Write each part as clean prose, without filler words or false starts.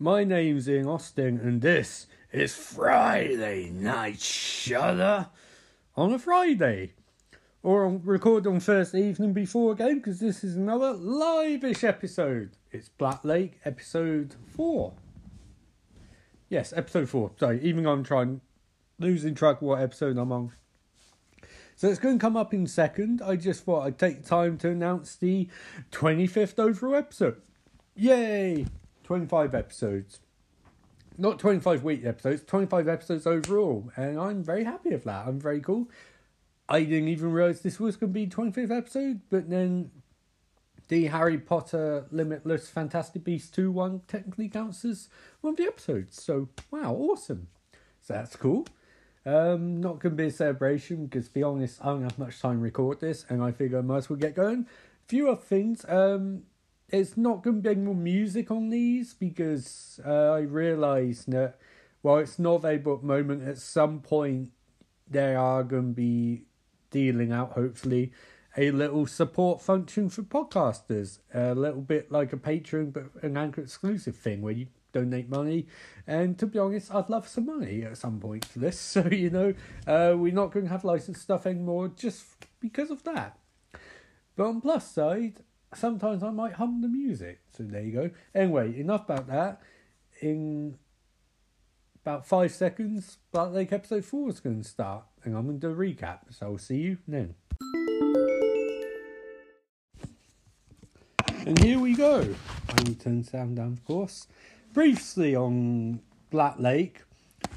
My name's Ian Austin, and this is Friday Night Shudder on a Friday. Or I'll record on Thursday evening before a game, because this is another live-ish episode. It's Black Lake, episode 4. Yes, episode 4. Sorry, even I'm losing track of what episode I'm on. So it's going to come up in second. I just thought I'd take time to announce the 25th overall episode. Yay! 25 episodes. Not 25 weekly episodes, 25 episodes overall. And I'm very happy with that. I'm very cool. I didn't even realise this was going to be 25th episode, but then the Harry Potter Limitless Fantastic Beasts 2 one technically counts as one of the episodes. So, wow, awesome. So that's cool. Not going to be a celebration, because to be honest, I don't have much time to record this, and I figure I might as well get going. A few other things. It's not going to be any more music on these, because I realised that, while it's not available at the moment, at some point they are going to be dealing out, hopefully, a little support function for podcasters. A little bit like a Patreon, but an Anchor exclusive thing where you donate money. And to be honest, I'd love some money at some point for this. So, you know, we're not going to have licensed stuff anymore just because of that. But on the plus side, sometimes I might hum the music, so there you go. Anyway, enough about that. In about 5 seconds, Black Lake episode 4 is going to start, and I'm going to do a recap, so I'll see you then. And here we go. I need to turn sound down, of course. Briefly on Black Lake,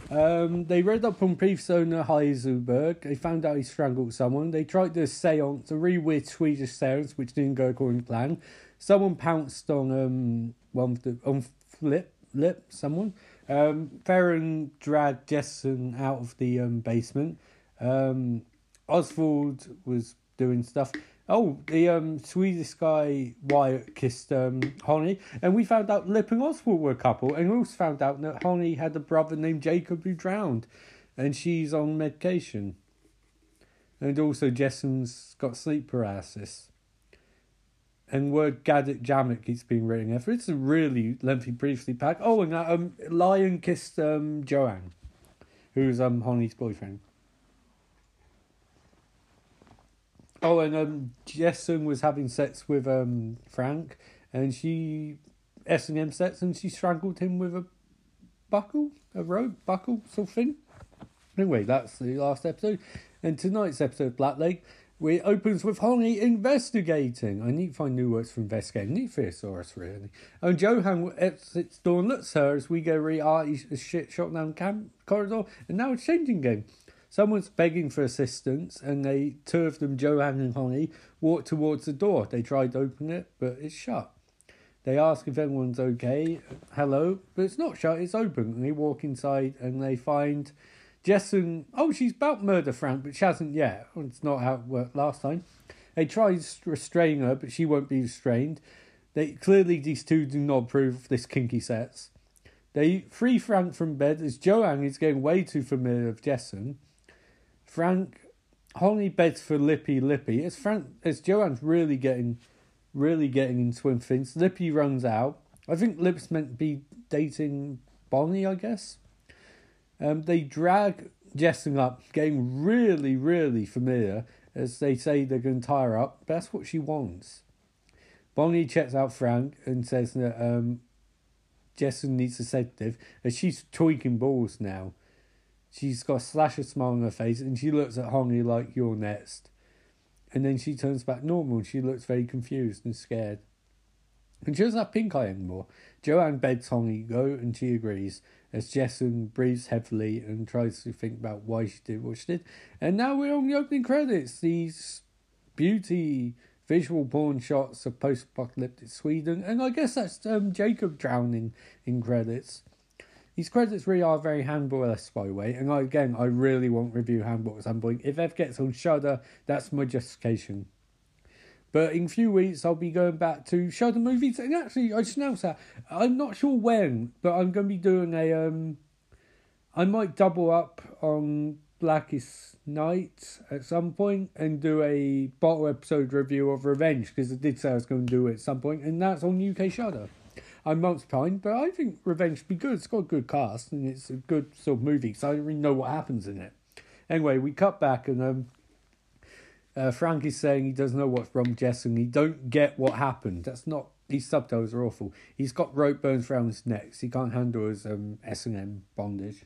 they read up on Peefson Heisenberg. They found out he strangled someone. They tried to seance, a really weird Swedish seance, which didn't go according to plan. Someone pounced on Flip. Ferran dragged Jessan out of the basement. Oswald was doing stuff. Oh, the Swedish guy Wyatt kissed Honey, and we found out Lippi and Oswald were a couple, and we also found out that Honey had a brother named Jacob who drowned, and she's on medication. And also Jessan's got sleep paralysis. And word Gadjet Jamit keeps being written after. It's a really lengthy briefly pack. Oh, and that lion kissed Joanne, who's Honey's boyfriend. Oh, and Jessan was having sex with Frank, and she S&M sex, and she strangled him with a rope buckle sort of thing. Anyway, that's the last episode, and tonight's episode of Black Lake opens with Honey investigating. I need to find new words for investigating. Need thesaurus really. And Johan exits door and looks at her as we go shit shot down camp corridor, and now it's changing game. Someone's begging for assistance, and two of them, Joanne and Honey, walk towards the door. They try to open it, but it's shut. They ask if everyone's okay. Hello. But it's not shut, it's open. And they walk inside, and they find Jessan. Oh, she's about to murder Frank, but she hasn't yet. It's not how it worked last time. They try to restrain her, but she won't be restrained. Clearly, these two do not approve of this kinky sex. They free Frank from bed, as Joanne is getting way too familiar with Jessan. Honey beds for Lippi. As Joanne's really getting in swim things, Lippi runs out. I think Lip's meant to be dating Bonnie, I guess. They drag Jessan up, getting really, really familiar, as they say they're going to tie her up. That's what she wants. Bonnie checks out Frank and says that Jessan needs a sedative, as she's tweaking balls now. She's got a slash of smile on her face, and she looks at Honey like, "You're next." And then she turns back normal, and she looks very confused and scared. And she doesn't have pink eye anymore. Joanne begs Honey go, and she agrees, as Jessan breathes heavily and tries to think about why she did what she did. And now we're on the opening credits. These beauty visual porn shots of post-apocalyptic Sweden. And I guess that's Jacob drowning in credits. These credits really are very handball-esque, by the way. And I really won't review handball at some point. If Ev gets on Shudder, that's my justification. But in a few weeks, I'll be going back to Shudder movies. And actually, I just announced that. I'm not sure when, but I'm going to be doing I might double up on Blackest Night at some point and do a bottle episode review of Revenge, because I did say I was going to do it at some point. And that's on UK Shudder. I'm most kind, but I think Revenge would be good. It's got a good cast, and it's a good sort of movie, because I don't really know what happens in it. Anyway, we cut back, and Frank is saying he doesn't know what's wrong with Jessan. He don't get what happened. That's not... These subtitles are awful. He's got rope burns around his neck. So he can't handle his S&M bondage.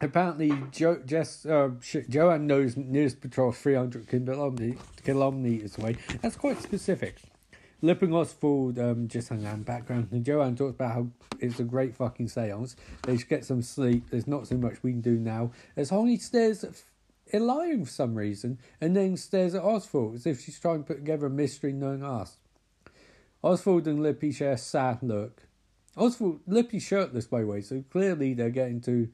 Apparently, Joanne knows nearest patrol 300 kilometres away. That's quite specific. Lip and Oswald just hang out in the background. And Joanne talks about how it's a great fucking seance. They should get some sleep. There's not so much we can do now. As Honey stares at Elian for some reason, and then stares at Oswald as if she's trying to put together a mystery no one asked. Oswald and Lippi share a sad look. Lippi's shirtless, by the way, so clearly they're getting to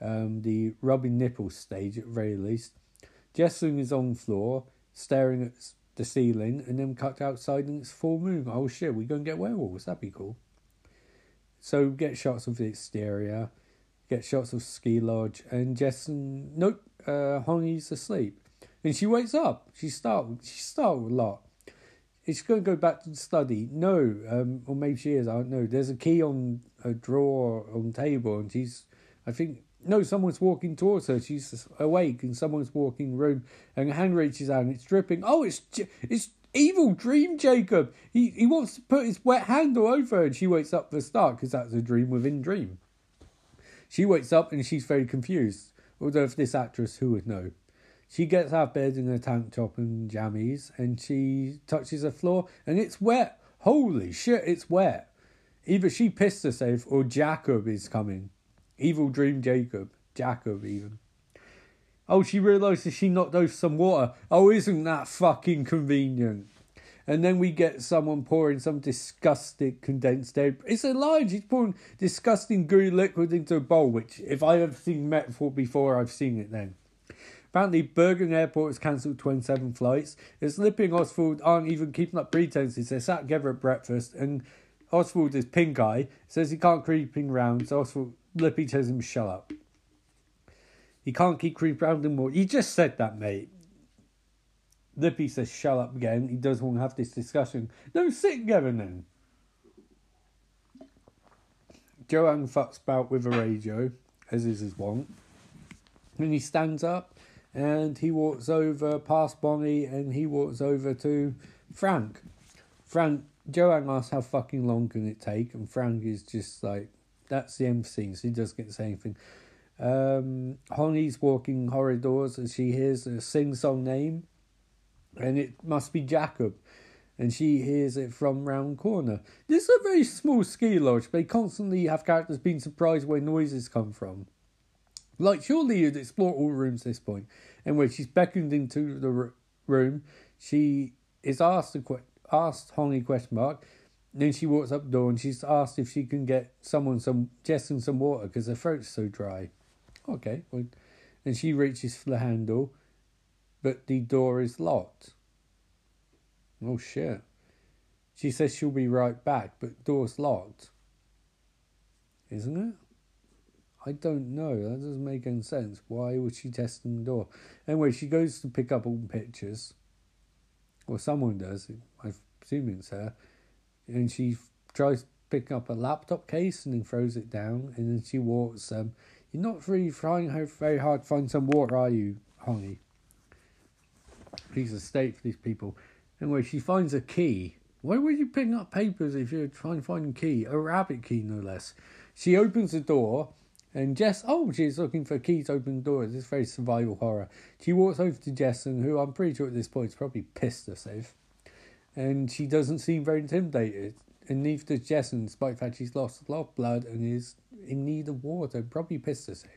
the rubbing nipple stage at the very least. Jessan is on the floor, staring at the ceiling, and then cut outside and it's full moon. Oh shit, we're going to get werewolves, that'd be cool. So get shots of the exterior, get shots of ski lodge, and Jessan, nope, Honey's asleep, and she wakes up. She's startled a lot. She's going to go back to the study. No, or maybe she is. I don't know. There's a key on a drawer on the table, and someone's walking towards her. She's awake, and someone's walking in the room, and her hand reaches out, and it's dripping. Oh, it's evil dream, Jacob. He wants to put his wet hand all over her, and she wakes up for a start because that's a dream within dream. She wakes up and she's very confused. Although if this actress, who would know? She gets out of bed in a tank top and jammies, and she touches the floor, and it's wet. Holy shit, it's wet. Either she pissed herself, or Jacob is coming. Evil dream Jacob. Jacob, even. Oh, she realises she knocked over some water. Oh, isn't that fucking convenient? And then we get someone pouring some disgusting condensed air. It's a lie. She's pouring disgusting gooey liquid into a bowl, which, if I have seen metaphor before, I've seen it then. Apparently, Bergen Airport has cancelled 27 flights. As Lippi and Oswald aren't even keeping up pretences. They're sat together at breakfast, and Oswald is pink eye, says he can't creeping round, so Lippi tells him, shut up. He can't keep creeping round anymore. You just said that, mate. Lippi says, shut up again. He doesn't want to have this discussion. No, sit together then. Joanne fucks about with a radio, as is his wont. And he stands up, and he walks over past Bonnie, and he walks over to Frank. Joanne asks how fucking long can it take, and Frank is just like, that's the end scene, so he doesn't get to say anything. Honey's walking corridors, and she hears a sing-song name. And it must be Jacob. And she hears it from round corner. This is a very small ski lodge. They constantly have characters being surprised where noises come from. Like, surely you'd explore all rooms at this point. And when she's beckoned into the room, she is asked Honey question mark. Then she walks up the door and she's asked if she can get Jessan some water because her throat's so dry. Okay. Well, and she reaches for the handle. But the door is locked. Oh shit. She says she'll be right back, but the door's locked. Isn't it? I don't know. That doesn't make any sense. Why was she testing the door? Anyway, she goes to pick up all the pictures. Or someone does. I'm assuming it's her. And she tries to pick up a laptop case and then throws it down. And then she walks. You're not really trying very hard to find some water, are you, Honey? Piece of state for these people. Anyway, she finds a key. Why were you picking up papers if you're trying to find a key? A rabbit key, no less. She opens the door, and she's looking for a key to open the door. This is very survival horror. She walks over to Jessan, who I'm pretty sure at this point is probably pissed herself. And she doesn't seem very intimidated. And neither does Jessan, despite the fact she's lost a lot of blood and is in need of water. Probably pissed herself.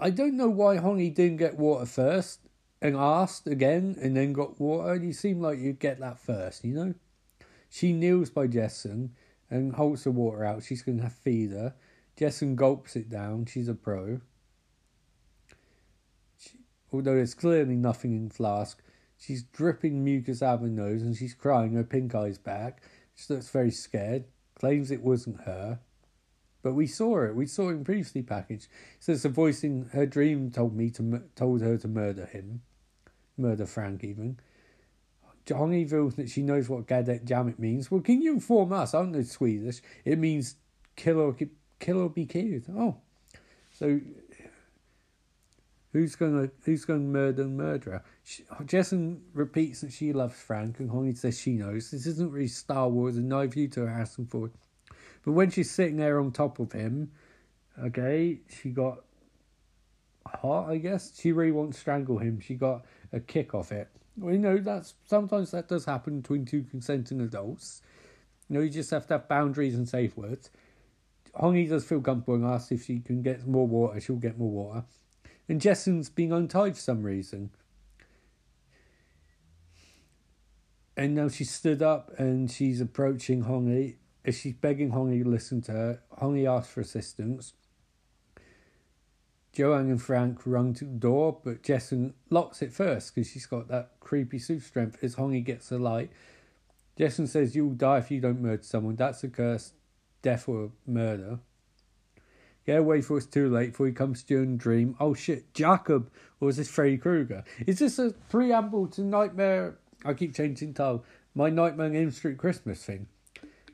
I don't know why Honey didn't get water first and asked again and then got water. You seem like you'd get that first, you know? She kneels by Jessan and holds the water out. She's going to have to feed her. Jessan gulps it down. She's a pro. Although there's clearly nothing in the flask. She's dripping mucus out of her nose and she's crying. Her pink eye's back. She looks very scared. Claims it wasn't her. But we saw it. We saw it in previously packaged. Says the voice in her dream told her to murder him. Murder Frank, even. John reveals that she knows what Gadjet Jamit means. Well, can you inform us? I don't know Swedish. It means kill or be killed. Oh, so who's gonna murder and murderer? Jessan repeats that she loves Frank, and Honey says she knows. This isn't really Star Wars, and neither of you two are asking for it. But when she's sitting there on top of him, okay, she got hot, I guess. She really wants to strangle him. She got a kick off it. Well, you know, sometimes that does happen between two consenting adults. You know, you just have to have boundaries and safe words. Honey does feel comfortable and asks if she can get more water. She'll get more water. And Jessan's being untied for some reason. And now she stood up and she's approaching Honey. As she's begging Honey to listen to her, Honey asks for assistance. Joanne and Frank run to the door, but Jessan locks it first because she's got that creepy super strength as Honey gets the light. Jessan says, "You'll die if you don't murder someone. That's a curse, death or murder. Get away before it's too late, before he comes to you in a dream." Oh shit, Jacob, or is this Freddy Krueger? Is this a preamble to Nightmare? I keep changing title. My Nightmare on Elm Street Christmas thing.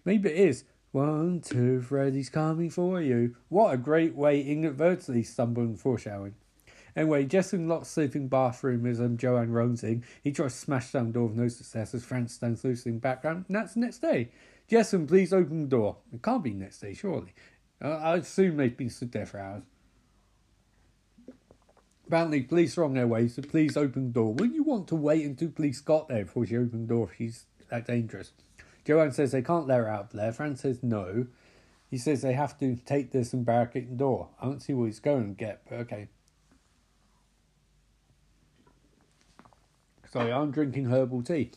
Maybe it is. 1, 2, Freddy's coming for you. What a great way inadvertently stumbling foreshadowing. Anyway, Jessan locks sleeping bathroom as Joanne runs in. He tries to smash down the door with no success as Frank stands loosely in the background. And that's the next day. "Jessan, please open the door." It can't be next day, surely. I assume they've been stood there for hours. Apparently, police are on their way, so please open the door. Wouldn't you want to wait until police got there before she opened the door if she's that dangerous? Joanne says they can't let her out there. Fran says no. He says they have to take this and barricade the door. I don't see what he's going to get, but okay. "Sorry, I'm drinking herbal tea."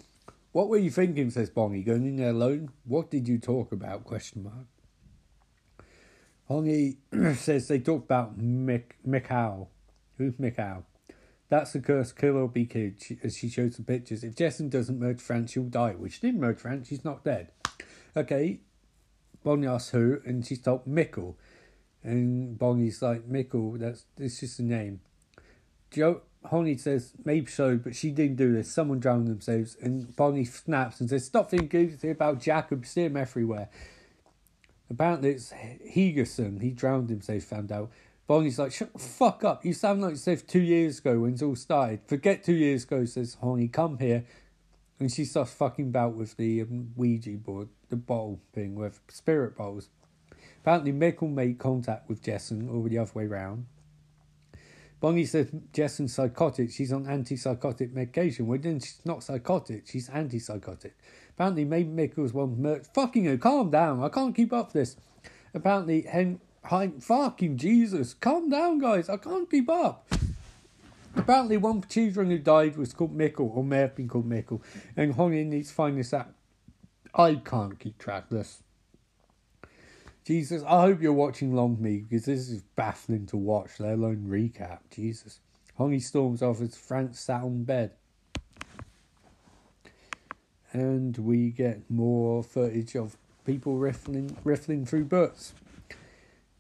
"What were you thinking?" says Bonnie. "Going in there alone? What did you talk about?" Honey says they talked about Mikkel. Who's Mikkel? "That's the curse, kill or be killed," as she shows the pictures. "If Jessan doesn't murder Frank, she'll die." Well, she didn't murder Frank, she's not dead. Okay, Bonnie asks who, and she's told Mikkel. And Bonnie's like, "Mikkel, it's just a name." Honey says, "Maybe so, but she didn't do this. Someone drowned themselves." And Bonnie snaps and says, "Stop thinking about Jacob, see him everywhere." Apparently it's Henriksson, he drowned himself, found out. Bonnie's like, "Shut the fuck up. You sound like yourself 2 years ago when it's all started." "Forget 2 years ago," says Honey. "Come here." And she starts fucking about with the Ouija board, the bowl thing with spirit bowls. Apparently, Mikkel made contact with Jessan, or the other way round. Bonnie says Jessan's psychotic. She's on antipsychotic medication. Well, then she's not psychotic. She's antipsychotic. Apparently, maybe Mikkel's one fucking her. Calm down. I can't keep up with this. Apparently, fucking Jesus, calm down guys, I can't keep up. Apparently one children who died was called Mikkel, or may have been called Mikkel, and Honey needs to find this out. I can't keep track of this. Jesus, I hope you're watching along with me, because this is baffling to watch, let alone recap. Jesus. Honey storms off as Frank sat on bed. And we get more footage of people riffling through books.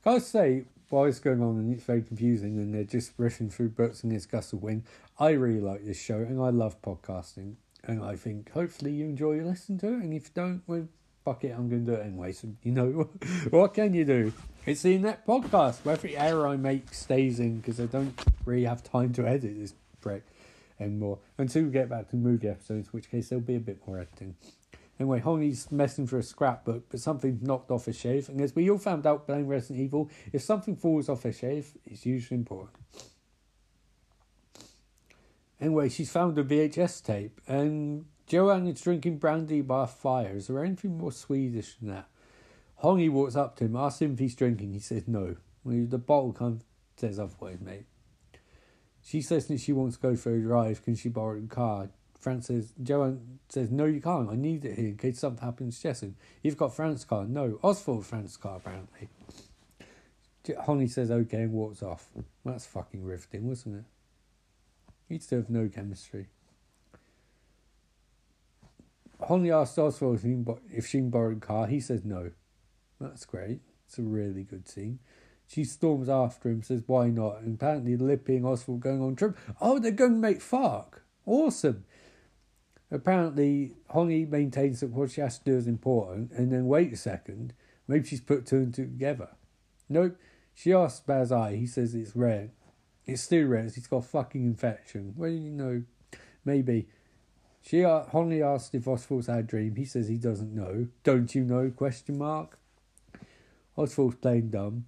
I say, why it's going on and it's very confusing and they're just riffing through books and this gust of wind. I really like this show and I love podcasting and I think hopefully you enjoy your listen to it, and if you don't, well, fuck it, I'm going to do it anyway. So, you know, what can you do? It's the Net Podcast where every error I make stays in because I don't really have time to edit this prick anymore until we get back to movie episodes, in which case there'll be a bit more editing. Anyway, Honey's messing for a scrapbook, but something's knocked off her shelf. And as we all found out playing Resident Evil, if something falls off her shelf, it's usually important. Anyway, she's found a VHS tape. And Joanne is drinking brandy by a fire. Is there anything more Swedish than that? Honey walks up to him, asks him if he's drinking. He says no. Well, the bottle kind of says otherwise, mate. She says that she wants to go for a drive. Can she borrow the car? Joanne says, "No, you can't. I need it here in case something happens to Jessan." "You've got Frank's car." "No, Oswald Frank's car, apparently." Honey says, "Okay," and walks off. Well, that's fucking riveting, wasn't it? You'd still have no chemistry. Honey asks Oswald if she can borrow the car. He says no. That's great. It's a really good scene. She storms after him, says, "Why not?" And apparently Lippi and Oswald going on trip. Oh, they're going to make fuck. Awesome. Apparently, Honey maintains that what she has to do is important, and then wait a second, maybe she's put two and two together. Nope. She asks Bazai, he says it's rare. It's still rare, he's got a fucking infection. Well, you know, maybe. Honey asks if Oswald's had a dream. He says he doesn't know. Don't you know, question mark? Oswald's playing dumb.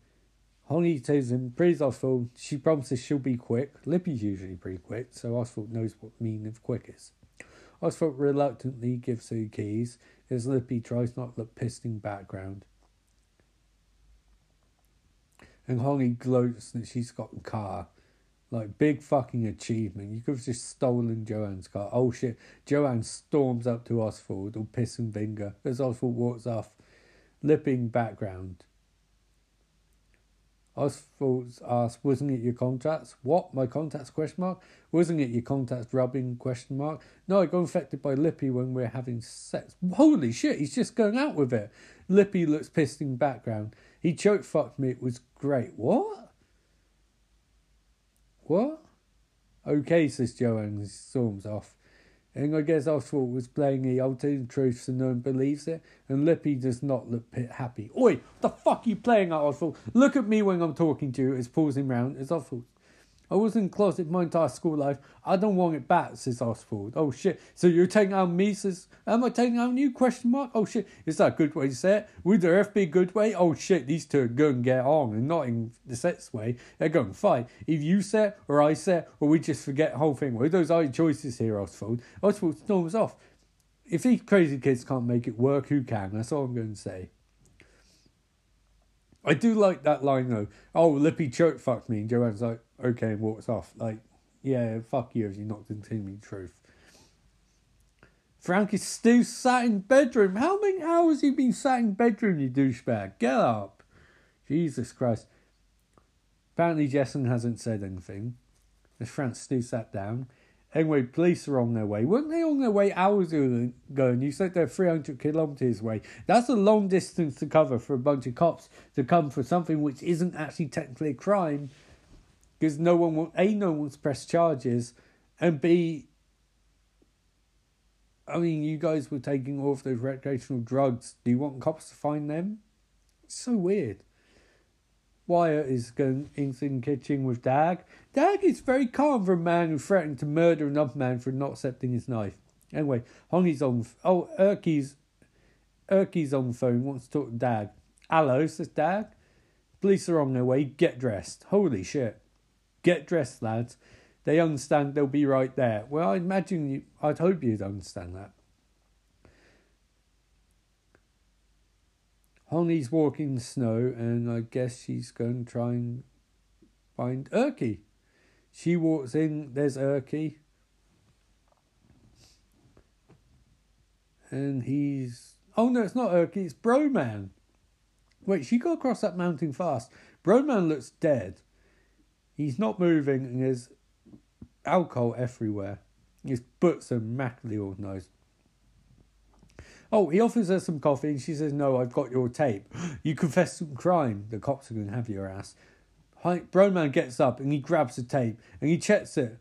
Honey tells him, praise Oswald. She promises she'll be quick. Lippi's usually pretty quick, so Oswald knows what the meaning of quick is. Oswald reluctantly gives her the keys as Lippi tries not to look pissed in the background. And Honey gloats that she's got a car. Like, big fucking achievement. You could have just stolen Joanne's car. Oh shit. Joanne storms up to Oswald, all piss and finger, as Oswald walks off. Lippi in background. Oswald's asked, wasn't it your contacts? What? My contacts? Question mark. Wasn't it your contacts rubbing? Question mark. No, I got infected by Lippi when we're having sex. Holy shit, he's just going out with it. Lippi looks pissed in background. He choke fucked me. It was great. What? What? Okay, says Joanne, storms off. And I guess Oswald was playing the I'll tell you the truth so no one believes it. And Lippi does not look happy. Oi, what the fuck are you playing at, Oswald? Look at me when I'm talking to you, as pulls him round, as Oswald. I was in the closet my entire school life. I don't want it back, says Oswald. Oh shit, so you're taking out me, says... Am I taking out you, question mark? Oh shit, is that a good way to say it? Would there ever be a good way? Oh shit, these two are going to get on, and not in the sex way. They're going to fight. If you say it, or I say it, or we just forget the whole thing. Well, those are your choices here, Oswald. Oswald storms off. If these crazy kids can't make it work, who can? That's all I'm going to say. I do like that line, though. Oh, Lippi choke fucked me, and Joanne's like... okay, and walks off. Like, yeah, fuck you if you're not continuing the truth. Frank is still sat in bedroom. How many hours you been sat in bedroom, you douchebag? Get up. Jesus Christ. Apparently Jessan hasn't said anything. As Frank still sat down. Anyway, police are on their way. Weren't they on their way hours ago? And you said they're 300 kilometres away. That's a long distance to cover for a bunch of cops to come for something which isn't actually technically a crime. Because no one wants to press charges, and B, I mean, you guys were taking all of those recreational drugs. Do you want cops to find them? It's so weird. Wyatt is going into the kitchen with Dag. Dag is very calm for a man who threatened to murder another man for not accepting his knife. Anyway, Honey's on... Oh, Erky's on the phone, wants to talk to Dag. Hello, says Dag. Police are on their way, get dressed. Holy shit. Get dressed, lads. They understand they'll be right there. Well, I'd hope you'd understand that. Honey's walking in the snow, and I guess she's going to try and find Erky. She walks in, there's Erky. And he's... Oh, no, it's not Erky, it's Broman. Wait, she got across that mountain fast. Broman looks dead. He's not moving, and there's alcohol everywhere. His boots are immaculately organised. Oh, he offers her some coffee, and she says, no, I've got your tape. You confessed some crime. The cops are going to have your ass. Broman gets up, and he grabs the tape, and he checks it.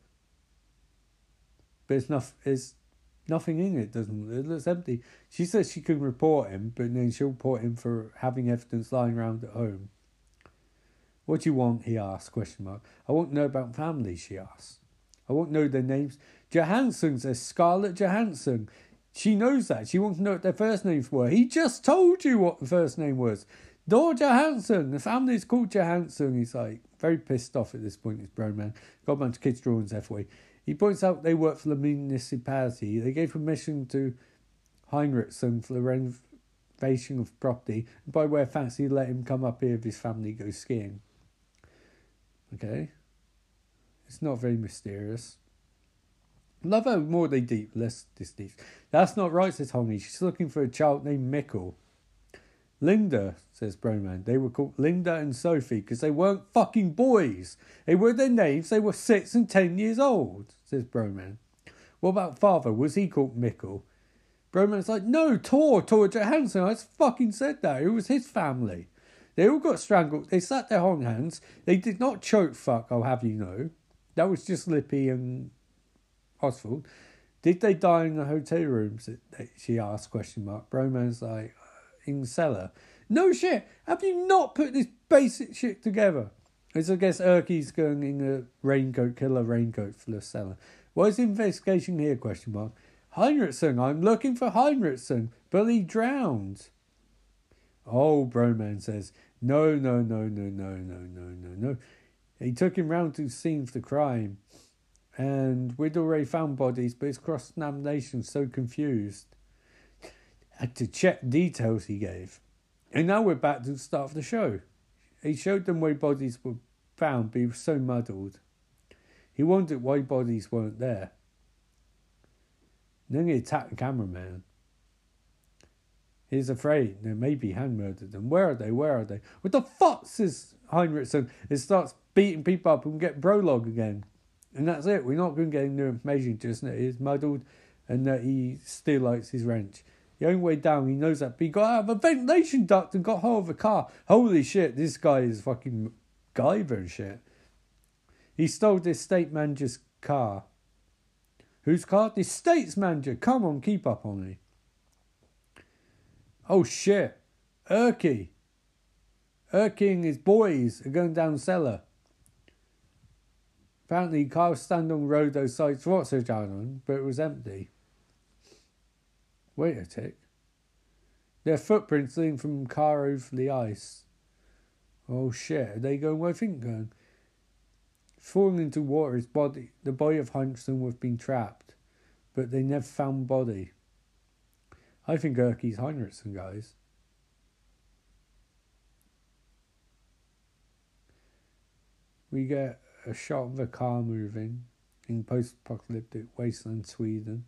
But there's nothing in it, it looks empty. She says she can report him, but then she'll report him for having evidence lying around at home. What do you want, he asks, question mark. I want to know about family, she asks. I want to know their names. Johansson, says Scarlett Johansson. She knows that. She wants to know what their first names were. He just told you what the first name was. Tor Johansson. The family is called Johansson. He's like very pissed off at this point, this brown man. Got a bunch of kids' drawings halfway. He points out they work for the municipality. They gave permission to Henriksson for the renovation of property. By way of fancy, let him come up here if his family goes skiing. Okay. It's not very mysterious. Love her more they deep, less this deep. That's not right, says Honey. She's looking for a child named Mikkel. Linda, says Broman. They were called Linda and Sophie because they weren't fucking boys. They were their names. They were 6 and 10 years old, says Broman. What about father? Was he called Mikkel? Broman's like, no, Tor Johansson. I just fucking said that. It was his family. They all got strangled. They sat there on hands. They did not choke fuck, I'll have you know. That was just Lippi and Oswald. Did they die in the hotel rooms? She asked, question mark. Broman's like, in the cellar. No shit. Have you not put this basic shit together? And so I guess Erky's going in a raincoat, killer raincoat for the cellar. What is the investigation here, question mark? Henriksson, I'm looking for Henriksson, but he drowned. Oh, Broman says, no. He took him round to the scene of the crime. And we'd already found bodies, but his cross-examination so confused. Had to check details he gave. And now we're back to the start of the show. He showed them where bodies were found, but he was so muddled. He wondered why bodies weren't there. And then he attacked the cameraman. He's afraid they may be hand murdered them. Where are they? What the fuck, says Henriksson. It starts beating people up and get prologue again. And that's it. We're not going to get any new information, just that he's muddled and that he still likes his wrench. The only way down, he knows that, but he got out of a ventilation duct and got hold of a car. Holy shit, this guy is fucking Guyver and shit. He stole the estate manager's car. Whose car? The estate manager. Come on, keep up on me. Oh shit. Erky and his boys are going down the cellar. Apparently, cars stand on the road outside Schwarzergarden, but it was empty. Wait a tick. Their footprints lean from car over the ice. Oh shit, are they going where I think they're going? Falling into water, the body of Henriksson would have been trapped, but they never found body. I think Erky's Henriksson, guys. We get a shot of a car moving in post-apocalyptic wasteland Sweden.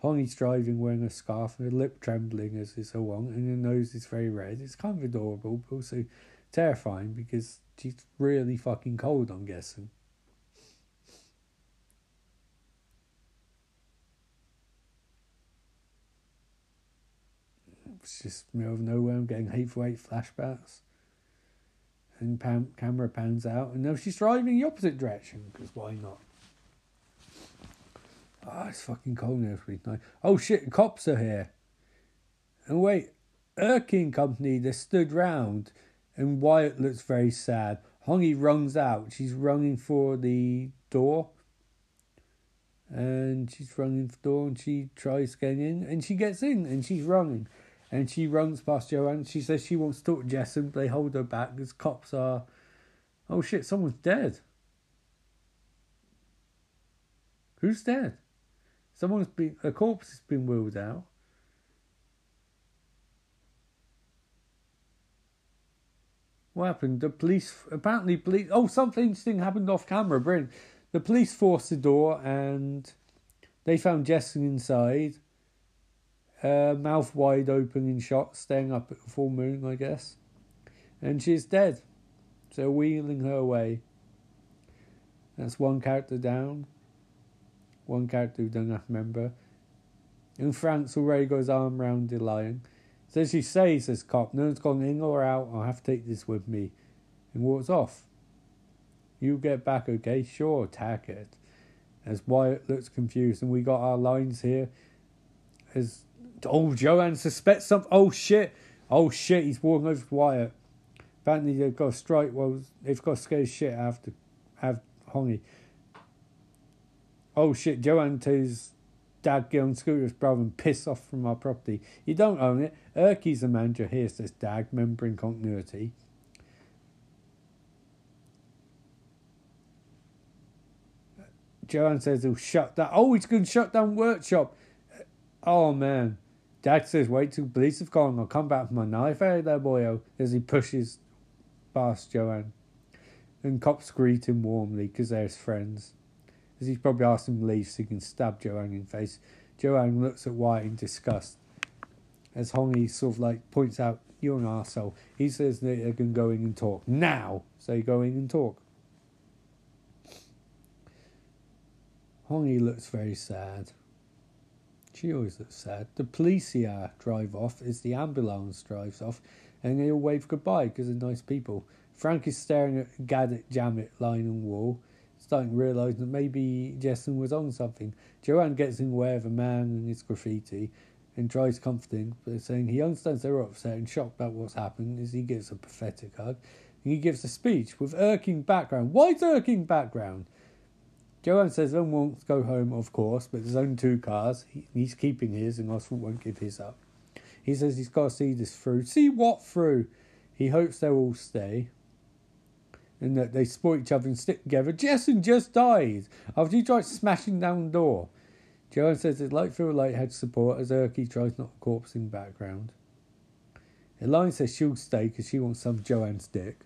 Honey's driving wearing a scarf and her lip trembling as is her wont, and her nose is very red. It's kind of adorable but also terrifying because she's really fucking cold, I'm guessing. It's just middle of nowhere. I'm getting Hateful Eight flashbacks. And camera pans out, and now she's driving the opposite direction, because why not? Ah, it's fucking cold now. Oh shit, cops are here. And wait, Erky and company, they're stood round, and Wyatt looks very sad. Hongi runs out, she's running for the door, and she tries getting in, and she gets in, and she's running. And she runs past Joanne. She says she wants to talk to Jessan, but they hold her back because cops are... Oh shit, someone's dead. Who's dead? A corpse has been wheeled out. What happened? Apparently police... Oh, something interesting happened off camera. Brilliant. The police forced the door and they found Jessan inside. Mouth wide open in shock, staring up at the full moon, I guess. And she's dead. So wheeling her away. That's one character down. One character who don't have to remember. And Frank's already got his arm round the lion. So she says, says cop, no one's gone in or out, I'll have to take this with me. And walks off. You get back, okay? Sure, tack it. As Wyatt looks confused. And we got our lines here. As... Oh, Joanne suspects something. Oh, shit. He's walking over to Wyatt. Apparently, they've got to strike. Well, they've got to scare shit after Hongi. Oh, shit. Joanne tells Dad, get on scooter's brother and piss off from our property. You don't own it. Erky's the manager here, says Dad, remembering continuity. Joanne says he'll shut down. Oh, he's going to shut down workshop. Oh, man. Dad says, wait till police have gone. I'll come back with my knife out of there, boyo, as he pushes past Joanne. And cops greet him warmly, because they're his friends. As he's probably asked him to leave so he can stab Joanne in the face. Joanne looks at Wyatt in disgust. As Hongi sort of like points out, you're an arsehole. He says that they can go in and talk. Now! So they go in and talk. Hongi looks very sad. She always looks sad. The police here drive off as the ambulance drives off and they all wave goodbye because they're nice people. Frank is staring at Gadjet Jamit lying on the wall. starting to realise that maybe Jessan was on something. Joanne gets in the way of a man and his graffiti and tries comforting, but saying he understands they're upset and shocked about what's happened as he gives a pathetic hug. And he gives a speech with irking background. Why's irking background? Joanne says everyone wants to go home, of course, but there's only two cars. He's keeping his and Oswald won't give his up. He says he's got to see this through. See what through? He hopes they'll all stay and that they support each other and stick together. Jessan just dies after he tries smashing down the door. Joanne says it's like Phil Light had support as Erky tries not to corpse in the background. Elaine says she'll stay because she wants some of Joanne's dick.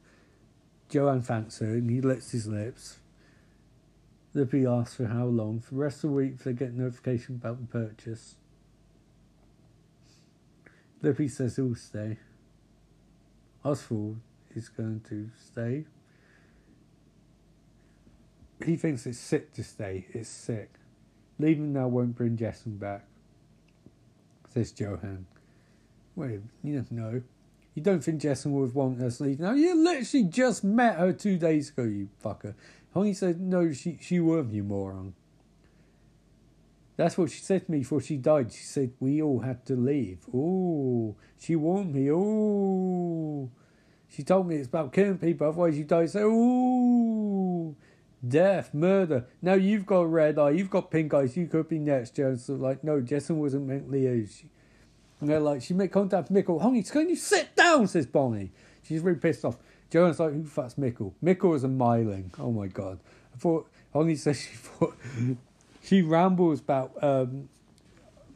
Joanne thanks her and he licks his lips. Lippi asks for how long. For the rest of the week they get notification about the purchase. Lippi says he'll stay. Oswald is going to stay. He thinks it's sick to stay. It's sick. Leaving now won't bring Jessan back, says Johan. Well, you don't know. You don't think Jessan would want us leaving now? You literally just met her 2 days ago, you fucker. Honey said, no, she won't, you moron. That's what she said to me before she died. She said, we all had to leave. Ooh. She warned me. Ooh. She told me it's about killing people, otherwise you die. So, ooh. Death, murder. Now you've got a red eye, you've got pink eyes, you could be next, Jones. So like, no, Jessan wasn't mentally ill. And they're like, she made contact with Mikkel. Honey, can you sit down, says Bonnie. She's really pissed off. Joanne's like, who the fuck's Mikkel? Mikkel is a Myling. Oh my god. Honey says she thought, she rambles about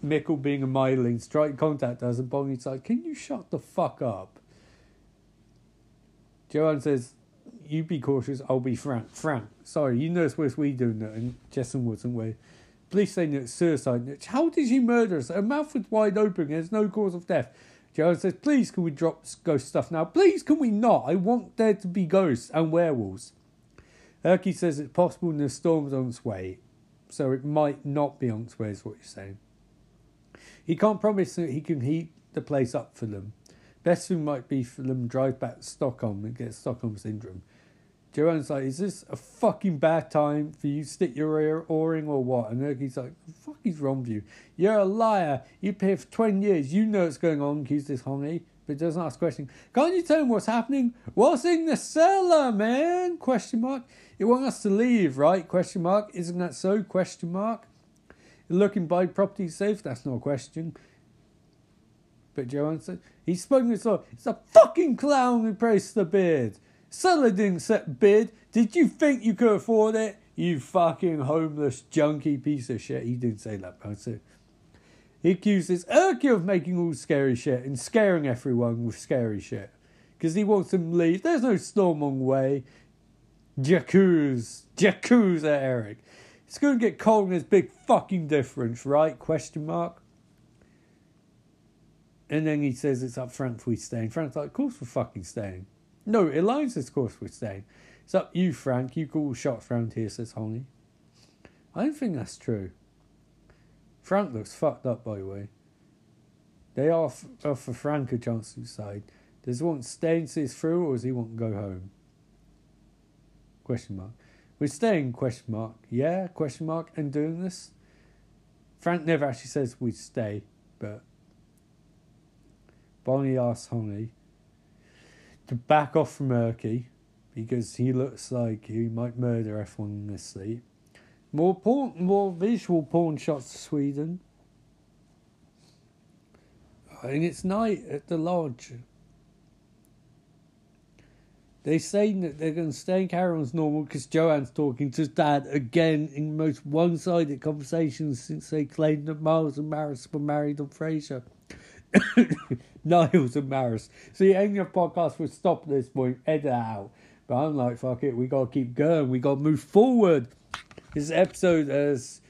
Mikkel being a Myling, strike contact us, and Bonnie's like, can you shut the fuck up? Joanne says, you be cautious, I'll be Frank. Frank, sorry, you know it's worse we doing that, and Jessan wasn't we? Police saying it's suicide. How did she murder us? Her mouth was wide open, there's no cause of death. Joanne says, please can we drop ghost stuff now? Please can we not? I want there to be ghosts and werewolves. Erky says it's possible and the storm's on its way. So it might not be on its way is what you're saying. He can't promise that he can heat the place up for them. Best thing might be for them to drive back to Stockholm and get Stockholm syndrome. Joanne's like, is this a fucking bad time for you to stick your ear oaring or what? And Erky's like, the fuck is wrong with you? You're a liar. You've been here for 20 years. You know what's going on, accuse this Honey. But doesn't ask question. Can't you tell him what's happening? What's in the cellar, man? Question mark. You want us to leave, right? Question mark. Isn't that so? Question mark. Looking by property safe? That's not a question. But Joanne said, he's spoken this law. It's a fucking clown who praised the beard. Seller didn't set bid. Did you think you could afford it? You fucking homeless junky piece of shit. He didn't say that, but he accuses Erky of making all scary shit and scaring everyone with scary shit. Because he wants them to leave. There's no storm on the way. Jacuzzi, Eric. It's going to get cold and there's big fucking difference, right? Question mark. And then he says it's up Frank if we're staying. Frank's like, of course we're fucking staying. No, Elaine says, of course, we're staying. It's up you, Frank. You call shots round here, says Honey. I don't think that's true. Frank looks fucked up, by the way. They offer Frank a chance to decide. Does he want to stay and see us through, or does he want to go home? Question mark. We're staying, question mark. Yeah, question mark, and doing this? Frank never actually says we'd stay, but... Bonnie asks Honey to back off from Erky because he looks like he might murder everyone in his sleep. More visual porn shots to Sweden. And it's night at the lodge. They say that they're going to stay and carry on as normal because Joanne's talking to his dad again in the most one-sided conversations since they claimed that Miles and Maris were married on Frasier. Niles and Maris. See, any of the podcast would stop at this point, edit it out. But I'm like, fuck it, we gotta keep going, we gotta move forward. This episode has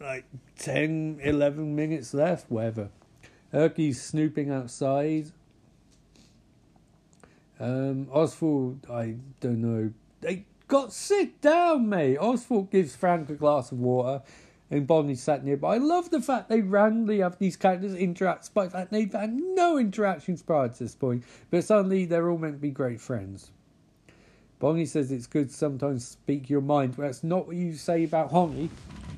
like 10, 11 minutes left, whatever. Erky's snooping outside. Oswald, I don't know. They got sit down, mate. Oswald gives Frank a glass of water. And Bonnie sat nearby. I love the fact they randomly have these characters interact despite that they've had no interactions prior to this point. But suddenly they're all meant to be great friends. Bonnie says it's good sometimes speak your mind. Well, that's not what you say about Honey.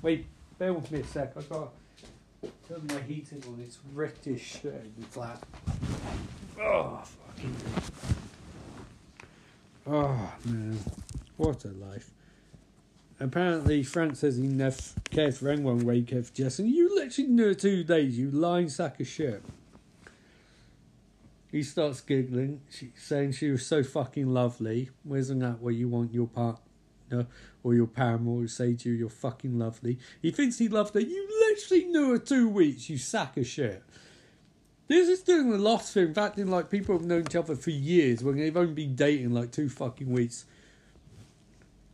Wait, bear with me a sec. I've got to turn my heating on. It's reddish in the flat. Oh, fucking... Oh, man. What a life. Apparently, Frank says he never cared for anyone where he cared for Jessan. You literally knew 2 days, you lying sack of shit. He starts giggling, saying she was so fucking lovely. Isn't that what you want your partner or your paramour to say to you? You're fucking lovely. He thinks he loved her. You literally knew her 2 weeks, you sack of shit. This is doing the lost thing, acting like people have known each other for years when they've only been dating like 2 fucking weeks.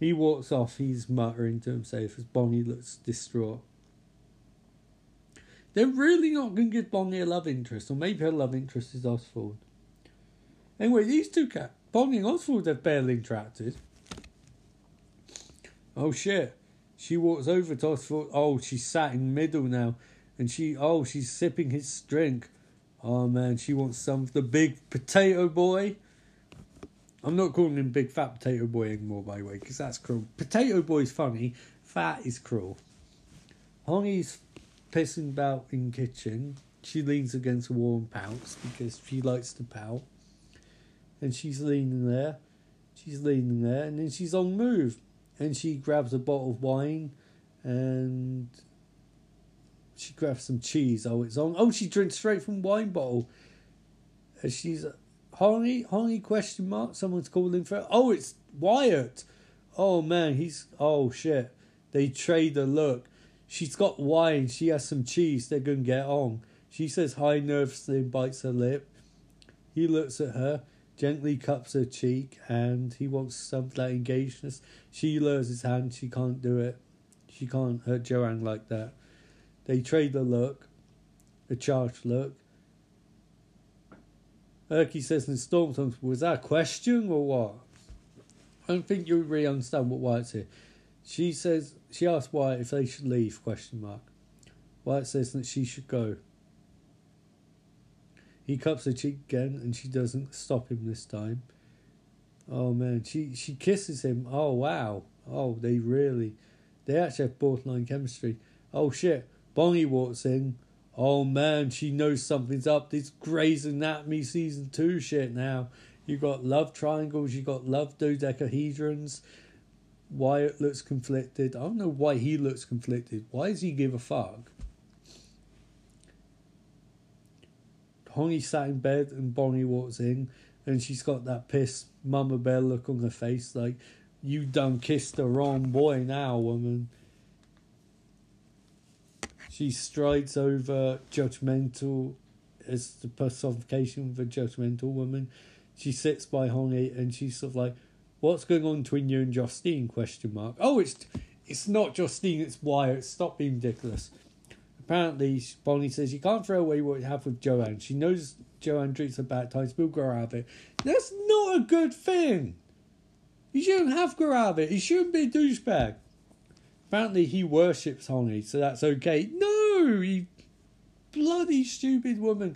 He walks off, he's muttering to himself as Bonnie looks distraught. They're really not going to give Bonnie a love interest, or maybe her love interest is Oswald. Anyway, these two cats, Bonnie and Oswald, have barely interacted. Oh shit. She walks over to Oswald. Oh, she's sat in the middle now. And she's sipping his drink. Oh man, she wants some of the big potato boy. I'm not calling him Big Fat Potato Boy anymore, by the way, because that's cruel. Potato Boy's funny. Fat is cruel. Honey's pissing about in kitchen. She leans against a wall and pouts, because she likes to pout. And she's leaning there. And then she's on move. And she grabs a bottle of wine, and she grabs some cheese. Oh, it's on. Oh, she drinks straight from wine bottle. And she's... Honey, question mark, someone's calling for it. Oh, it's Wyatt. Oh, man, oh, shit. They trade a look. She's got wine. She has some cheese. They're going to get on. She says hi nervously and bites her lip. He looks at her, gently cups her cheek, and he wants some of that engagedness. She lures his hand. She can't do it. She can't hurt Joanne like that. They trade a look, a charged look. Erky says in storm tones, was that a question or what? I don't think you really understand what Wyatt's here. She asks Wyatt if they should leave, question mark. Wyatt says that she should go. He cups her cheek again and she doesn't stop him this time. Oh man, she kisses him. Oh wow. Oh, they actually have borderline chemistry. Oh shit. Bonnie walks in. Oh man, she knows something's up. This Grey's Anatomy season 2 shit now. You got love triangles, you got love dodecahedrons. Wyatt looks conflicted. I don't know why he looks conflicted. Why does he give a fuck? Honey sat in bed and Bonnie walks in and she's got that pissed mama bear look on her face like, you done kissed the wrong boy now, woman. She strides over judgmental as the personification of a judgmental woman. She sits by Honey and she's sort of like, what's going on between you and Justine, question mark. Oh, it's not Justine, it's Wyatt. Stop being ridiculous. Apparently, Bonnie says you can't throw away what you have with Joanne. She knows Joanne drinks her bad times. We'll grow out of it. That's not a good thing. You shouldn't have grow out of it. You shouldn't be a douchebag. Apparently he worships Honey, so that's okay. No, you bloody stupid woman.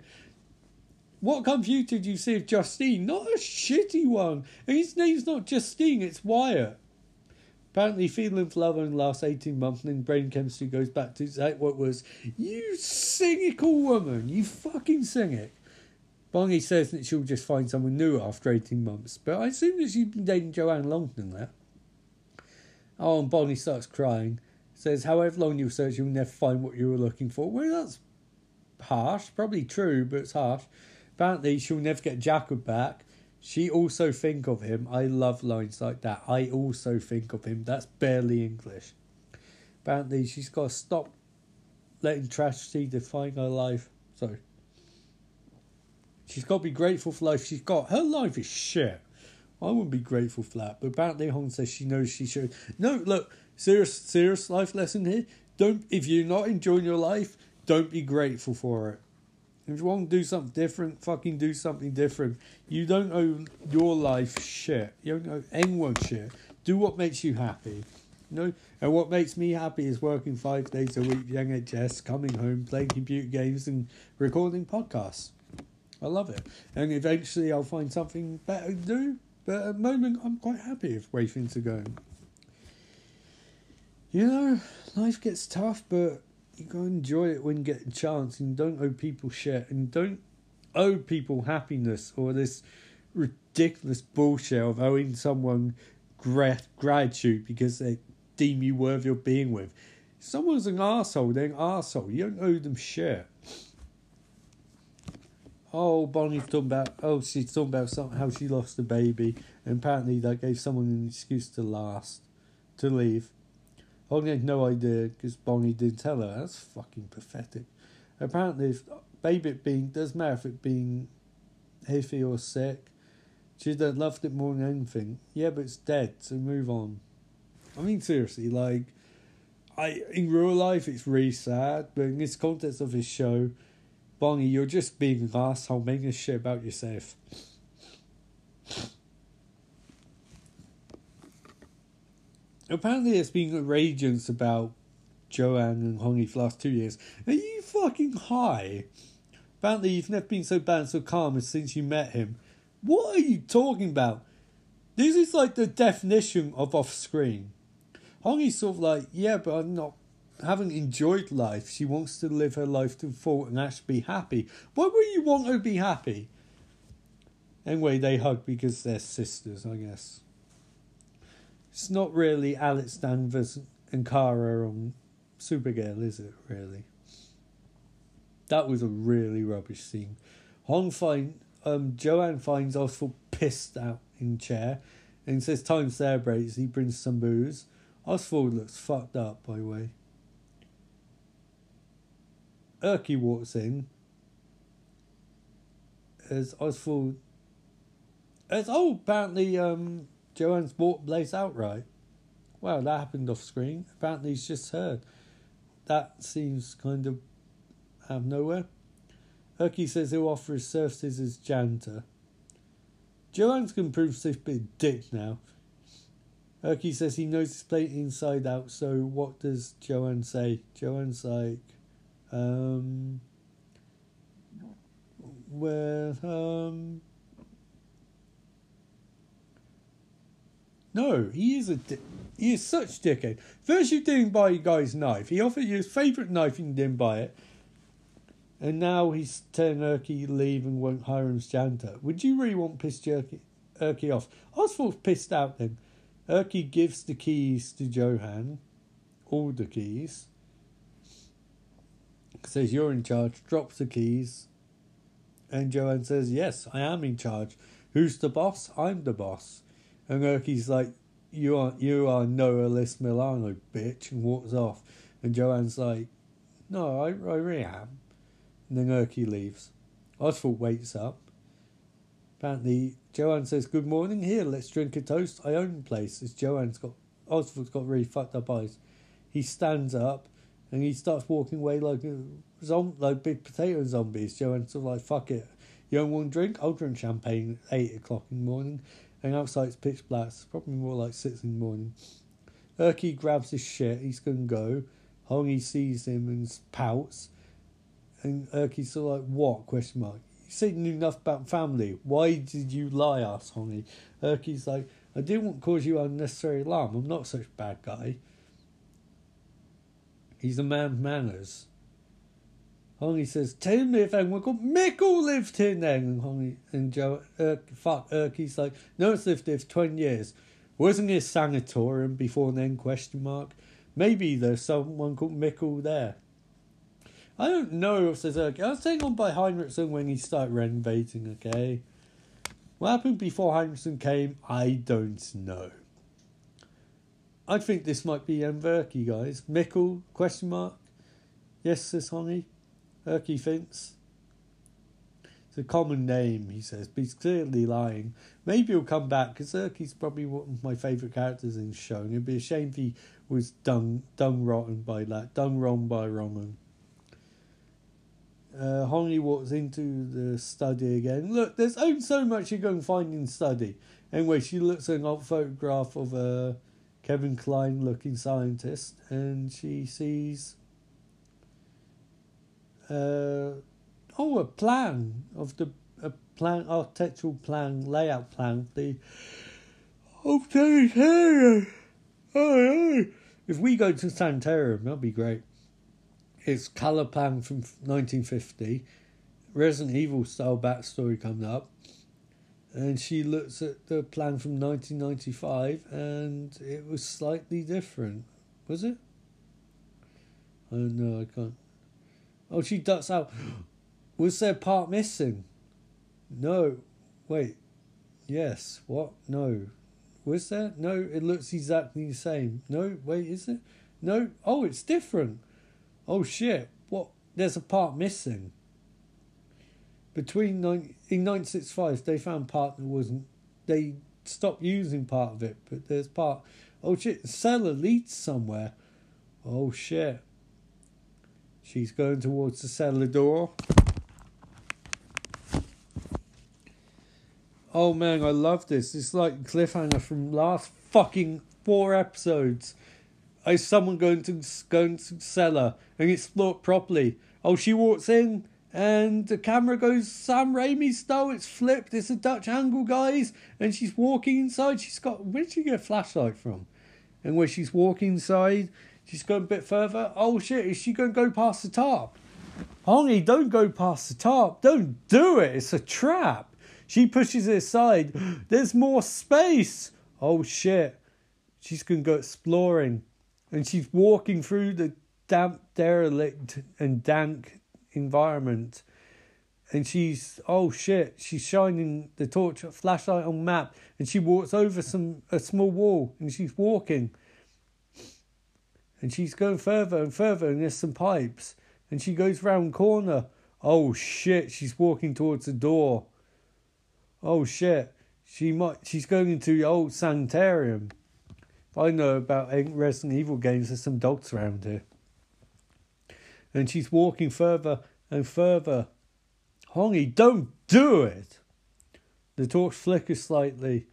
What computer do you see of Justine? Not a shitty one. And his name's not Justine, it's Wyatt. Apparently feeling for love in the last 18 months and then brain chemistry goes back to exactly what was. You cynical woman, you fucking cynic. Bonnie says that she'll just find someone new after 18 months, but I assume that she's been dating Joanne longer than that. Oh, and Bonnie starts crying. Says, however long you search, you'll never find what you were looking for. Well, that's harsh. Probably true, but it's harsh. Apparently, she'll never get Jacob back. She also think of him. I love lines like that. I also think of him. That's barely English. Apparently, she's got to stop letting tragedy define her life. Sorry. She's got to be grateful for life she's got. Her life is shit. I wouldn't be grateful for that. But apparently Hong says she knows she should. No, look, serious life lesson here. If you're not enjoying your life, don't be grateful for it. If you want to do something different, fucking do something different. You don't owe your life shit. You don't owe anyone shit. Do what makes you happy. You know? And what makes me happy is working 5 days a week, young at Jess, coming home, playing computer games and recording podcasts. I love it. And eventually I'll find something better to do. But at the moment, I'm quite happy with the way things are going. You know, life gets tough, but you gotta enjoy it when you get a chance, and don't owe people shit, and don't owe people happiness or this ridiculous bullshit of owing someone gratitude because they deem you worthy of being with. If someone's an arsehole, they're an arsehole. You don't owe them shit. Oh, Bonnie's talking about, she's talking about how she lost a baby, and apparently that gave someone an excuse to leave. Honey had no idea because Bonnie didn't tell her. That's fucking pathetic. Apparently, if baby being, doesn't matter if it being healthy or sick, she'd have loved it more than anything. Yeah, but it's dead, so move on. I mean, seriously, like, in real life, it's really sad, but in this context of this show, Bonnie, you're just being an asshole, making shit about yourself. Apparently, there's been ragings about Joanne and Honey for the last 2 years. Are you fucking high? Apparently, you've never been so bad and so calm as since you met him. What are you talking about? This is like the definition of off-screen. Honey's sort of like, yeah, but haven't enjoyed life. She wants to live her life to the full and actually be happy. Why would you want her to be happy? Anyway, they hug because they're sisters, I guess. It's not really Alex Danvers and Kara on Supergirl, is it, really? That was a really rubbish scene. Joanne finds Oswald pissed out in chair and says time celebrates. He brings some booze. Oswald looks fucked up, by the way. Erky walks in as Oswald... apparently Joanne's bought the place outright. Wow, that happened off screen. Apparently he's just heard. That seems kind of out of nowhere. Erky says he'll offer his services as janitor. Joanne's can prove this bit of dick now. Erky says he knows his plate inside out, so what does Joanne say? Joanne's like... No, he is such a dickhead. First you didn't buy your guy's knife. He offered you his favourite knife and you didn't buy it. And now he's telling Erky leave and won't hire him as janitor. Would you really want pissed Erky off? Oswald's pissed out then. Erky gives the keys to Johan. All the keys. Says you're in charge, drops the keys, and Joanne says, yes, I am in charge. Who's the boss? I'm the boss. And Erky's like, you are Noah List Milano, bitch, and walks off. And Joanne's like, no, I really am. And then Erky leaves. Oswald wakes up. Apparently, Joanne says, good morning, here, let's drink a toast. I own the place. As Oswald's got really fucked up eyes. He stands up. And he starts walking away like like big potato zombies. Joanne's sort of like, fuck it. You don't want to drink? I'll drink champagne at 8 o'clock in the morning. And outside it's pitch black. It's probably more like 6 in the morning. Erky grabs his shit. He's going to go. Hongi sees him and pouts. And Erky's sort of like, what? Question mark. You said you knew enough about family. Why did you lie? Asks Hongi. Erky's like, I didn't want to cause you unnecessary alarm. I'm not such a bad guy. He's a man of manners. Honey says, tell me if anyone called Mikkel lived here then. And Honey and Joe, Erky's like, no one's lived here for 20 years. Wasn't it a sanatorium before then, question mark? Maybe there's someone called Mikkel there. I don't know, says Erky. I was taken on by Henriksson when he started renovating, okay? What happened before Henriksson came, I don't know. I think this might be Erky, guys. Mikkel, question mark. Yes, says Honey. Erky thinks. It's a common name, he says, but he's clearly lying. Maybe he'll come back, because Erky's probably one of my favourite characters in the show, and it'd be a shame if he was done wrong by Roman. Honey walks into the study again. Look, there's only so much you can find in the study. Anyway, she looks at an old photograph of a... Kevin Klein looking scientist, and she sees a plan of the a plan, architectural plan, layout plan. The Sanitarium. If we go to Sanitarium, that'd be great. It's colour plan from 1950. Resident Evil style backstory comes up. And she looks at the plan from 1995 and it was slightly different. Was it? Oh no, I can't. Oh, she ducks out. Was there a part missing? No. Wait. Yes. What? No. Was there? No, it looks exactly the same. No, wait, is it? No. Oh, it's different. Oh, shit. What? There's a part missing. In 965, they found part that wasn't. They stopped using part of it, but there's part. Oh, shit. The cellar leads somewhere. Oh, shit. She's going towards the cellar door. Oh man, I love this. It's like cliffhanger from last fucking 4 episodes. Is someone going to cellar and explore it properly? Oh, she walks in and the camera goes Sam Raimi style. It's flipped. It's a Dutch angle, guys. And she's walking inside. She's got, where did she get a flashlight from? And where she's walking inside. She's going a bit further. Oh, shit. Is she going to go past the top? Honey, don't go past the top. Don't do it. It's a trap. She pushes it aside. There's more space. Oh, shit. She's going to go exploring. And she's walking through the damp, derelict and dank environment. And she's... Oh, shit. She's shining the torch flashlight on map. And she walks over a small wall. And she's walking. And she's going further and further, and there's some pipes. And she goes round corner. Oh, shit, she's walking towards the door. Oh, shit. She's going into the old sanitarium. If I know about Resident Evil games, there's some dogs around here. And she's walking further and further. Honey, don't do it! The torch flickers slightly.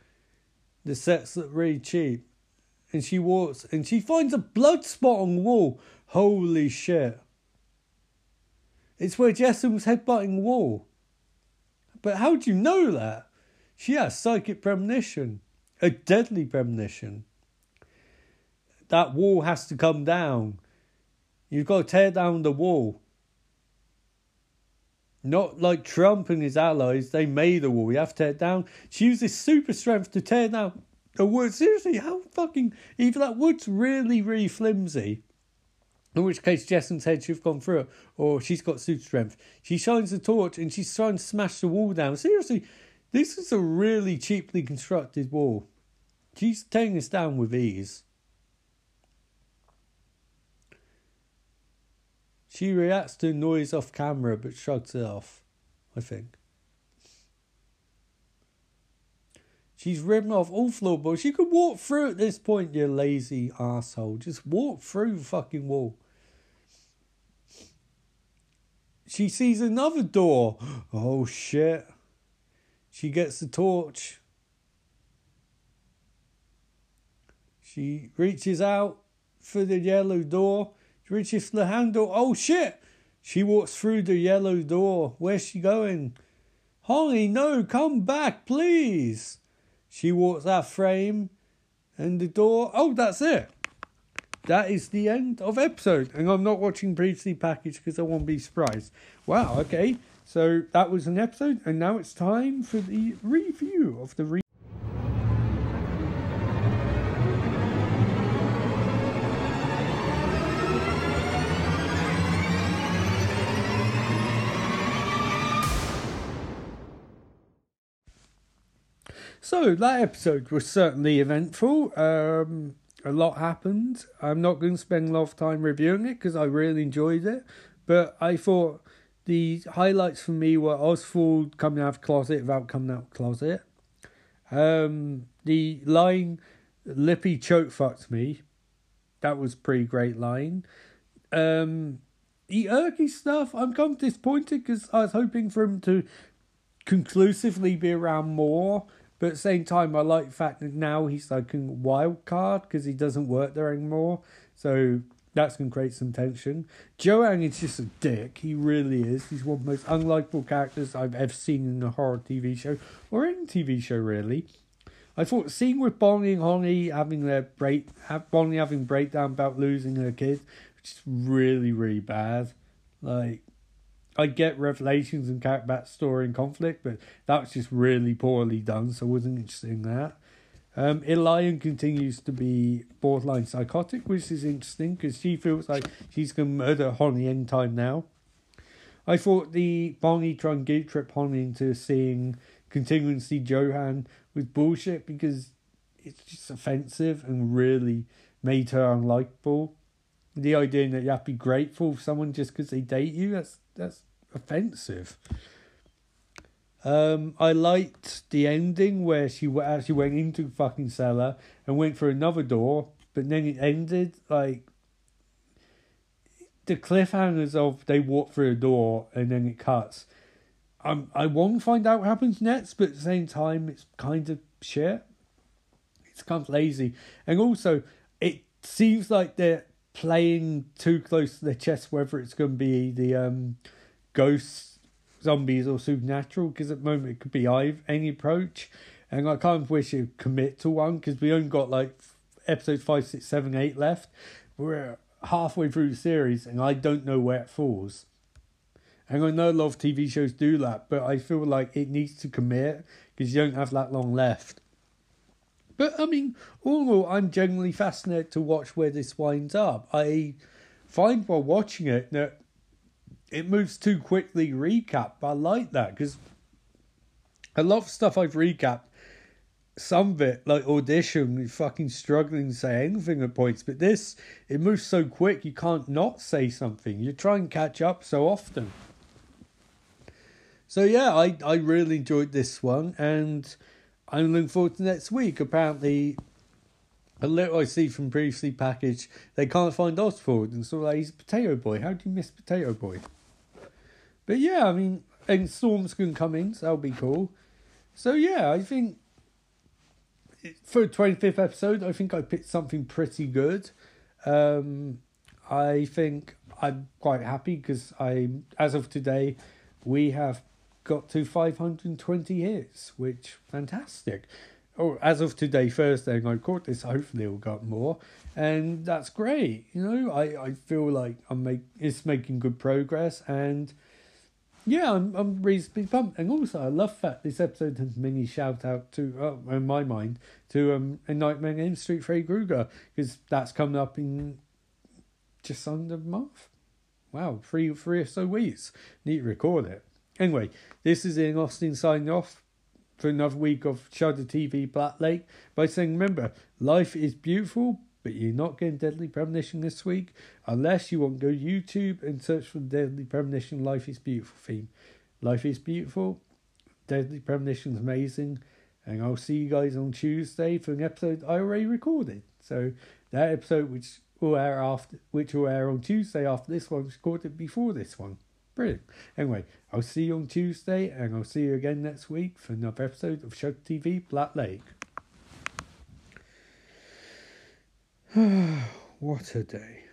The sets look really cheap. And she walks and she finds a blood spot on the wall. Holy shit. It's where Jessan was headbutting the wall. But how do you know that? She has psychic premonition. A deadly premonition. That wall has to come down. You've got to tear down the wall. Not like Trump and his allies. They made a wall. You have to tear it down. She uses super strength to tear down the wood. Seriously, how fucking... Either that wood's really, really flimsy, in which case Jessan's head should have gone through it, or she's got super strength. She shines the torch and she's trying to smash the wall down. Seriously, this is a really cheaply constructed wall. She's tearing this down with ease. She reacts to noise off camera but shrugs it off, I think. She's ripping off all floorboards. She could walk through at this point, you lazy asshole. Just walk through the fucking wall. She sees another door. Oh, shit. She gets the torch. She reaches out for the yellow door. She reaches for the handle. Oh, shit. She walks through the yellow door. Where's she going? Holly, no, come back, please. She walks that frame and the door. Oh, that's it. That is the end of episode. And I'm not watching previously packaged because I won't be surprised. Wow, okay. So that was an episode. And now it's time for the review of the... So that episode was certainly eventful. A lot happened. I'm not going to spend a lot of time reviewing it because I really enjoyed it. But I thought the highlights for me were Oswald coming out of the closet without coming out of the closet. The line, Lippi choke fucked me. That was a pretty great line. The Erky stuff, I'm kind of disappointed because I was hoping for him to conclusively be around more. But at the same time, I like the fact that now he's like a wild card because he doesn't work there anymore. So That's going to create some tension. Joanne is just a dick. He really is. He's one of the most unlikable characters I've ever seen in a horror TV show. Or any TV show, really. I thought seeing with Bonnie and Honey having their breakdown about losing her kid, which is really, really bad. Like, I get revelations and character backstory and conflict, but that was just really poorly done, so I wasn't interested in that. Elian continues to be borderline psychotic, which is interesting because she feels like she's going to murder Honey anytime now. I thought the Bonnie trying to guilt trip Honey into continuing to see Johan was bullshit because it's just offensive and really made her unlikable. The idea that you have to be grateful for someone just because they date you, that's offensive. I liked the ending where she actually went into the fucking cellar and went for another door, but then it ended like the cliffhangers of they walk through a door and then it cuts. I want to find out what happens next, but at the same time, it's kind of shit. It's kind of lazy. And also, it seems like they're playing too close to their chest whether it's going to be the ghosts, zombies, or supernatural, because at the moment it could be any approach. And I kind of wish you'd commit to one, because we only got like episodes 5, 6, 7, 8 left. We're halfway through the series, and I don't know where it falls. And I know a lot of TV shows do that, but I feel like it needs to commit because you don't have that long left. But, I mean, all in all, I'm genuinely fascinated to watch where this winds up. I find while watching it that it moves too quickly to recap, but I like that because a lot of stuff I've recapped, some of it, like Audition, you're fucking struggling to say anything at points, but this, it moves so quick you can't not say something. You try and catch up so often. So yeah, I really enjoyed this one, and I'm looking forward to next week. Apparently, a little I see from previously packaged, they can't find Oswald, and so like, he's Potato Boy. How do you miss Potato Boy? But yeah, I mean, and Storm's going to come in, so that'll be cool. So yeah, I think for the 25th episode, I think I picked something pretty good. I think I'm quite happy because as of today, we have got to 520 hits, which fantastic. Or as of today, Thursday, and I caught this, hopefully we'll get more. And that's great. You know, I feel like it's making good progress, and yeah, I'm reasonably pumped. And also I love that this episode has mini shout out to in my mind to A Nightmare on Elm Street Freddy Krueger, because that's coming up in just under a month. Wow, three or so weeks. Need to record it. Anyway, this is Ian Austin signing off for another week of Shudder TV Black Lake by saying, remember, life is beautiful, but you're not getting Deadly Premonition this week unless you want to go to YouTube and search for the Deadly Premonition Life is Beautiful theme. Life is beautiful. Deadly Premonition is amazing. And I'll see you guys on Tuesday for an episode I already recorded. So that episode which will air on Tuesday after this one, was recorded before this one. Brilliant. Anyway, I'll see you on Tuesday, and I'll see you again next week for another episode of Shudder TV Black Lake. What a day.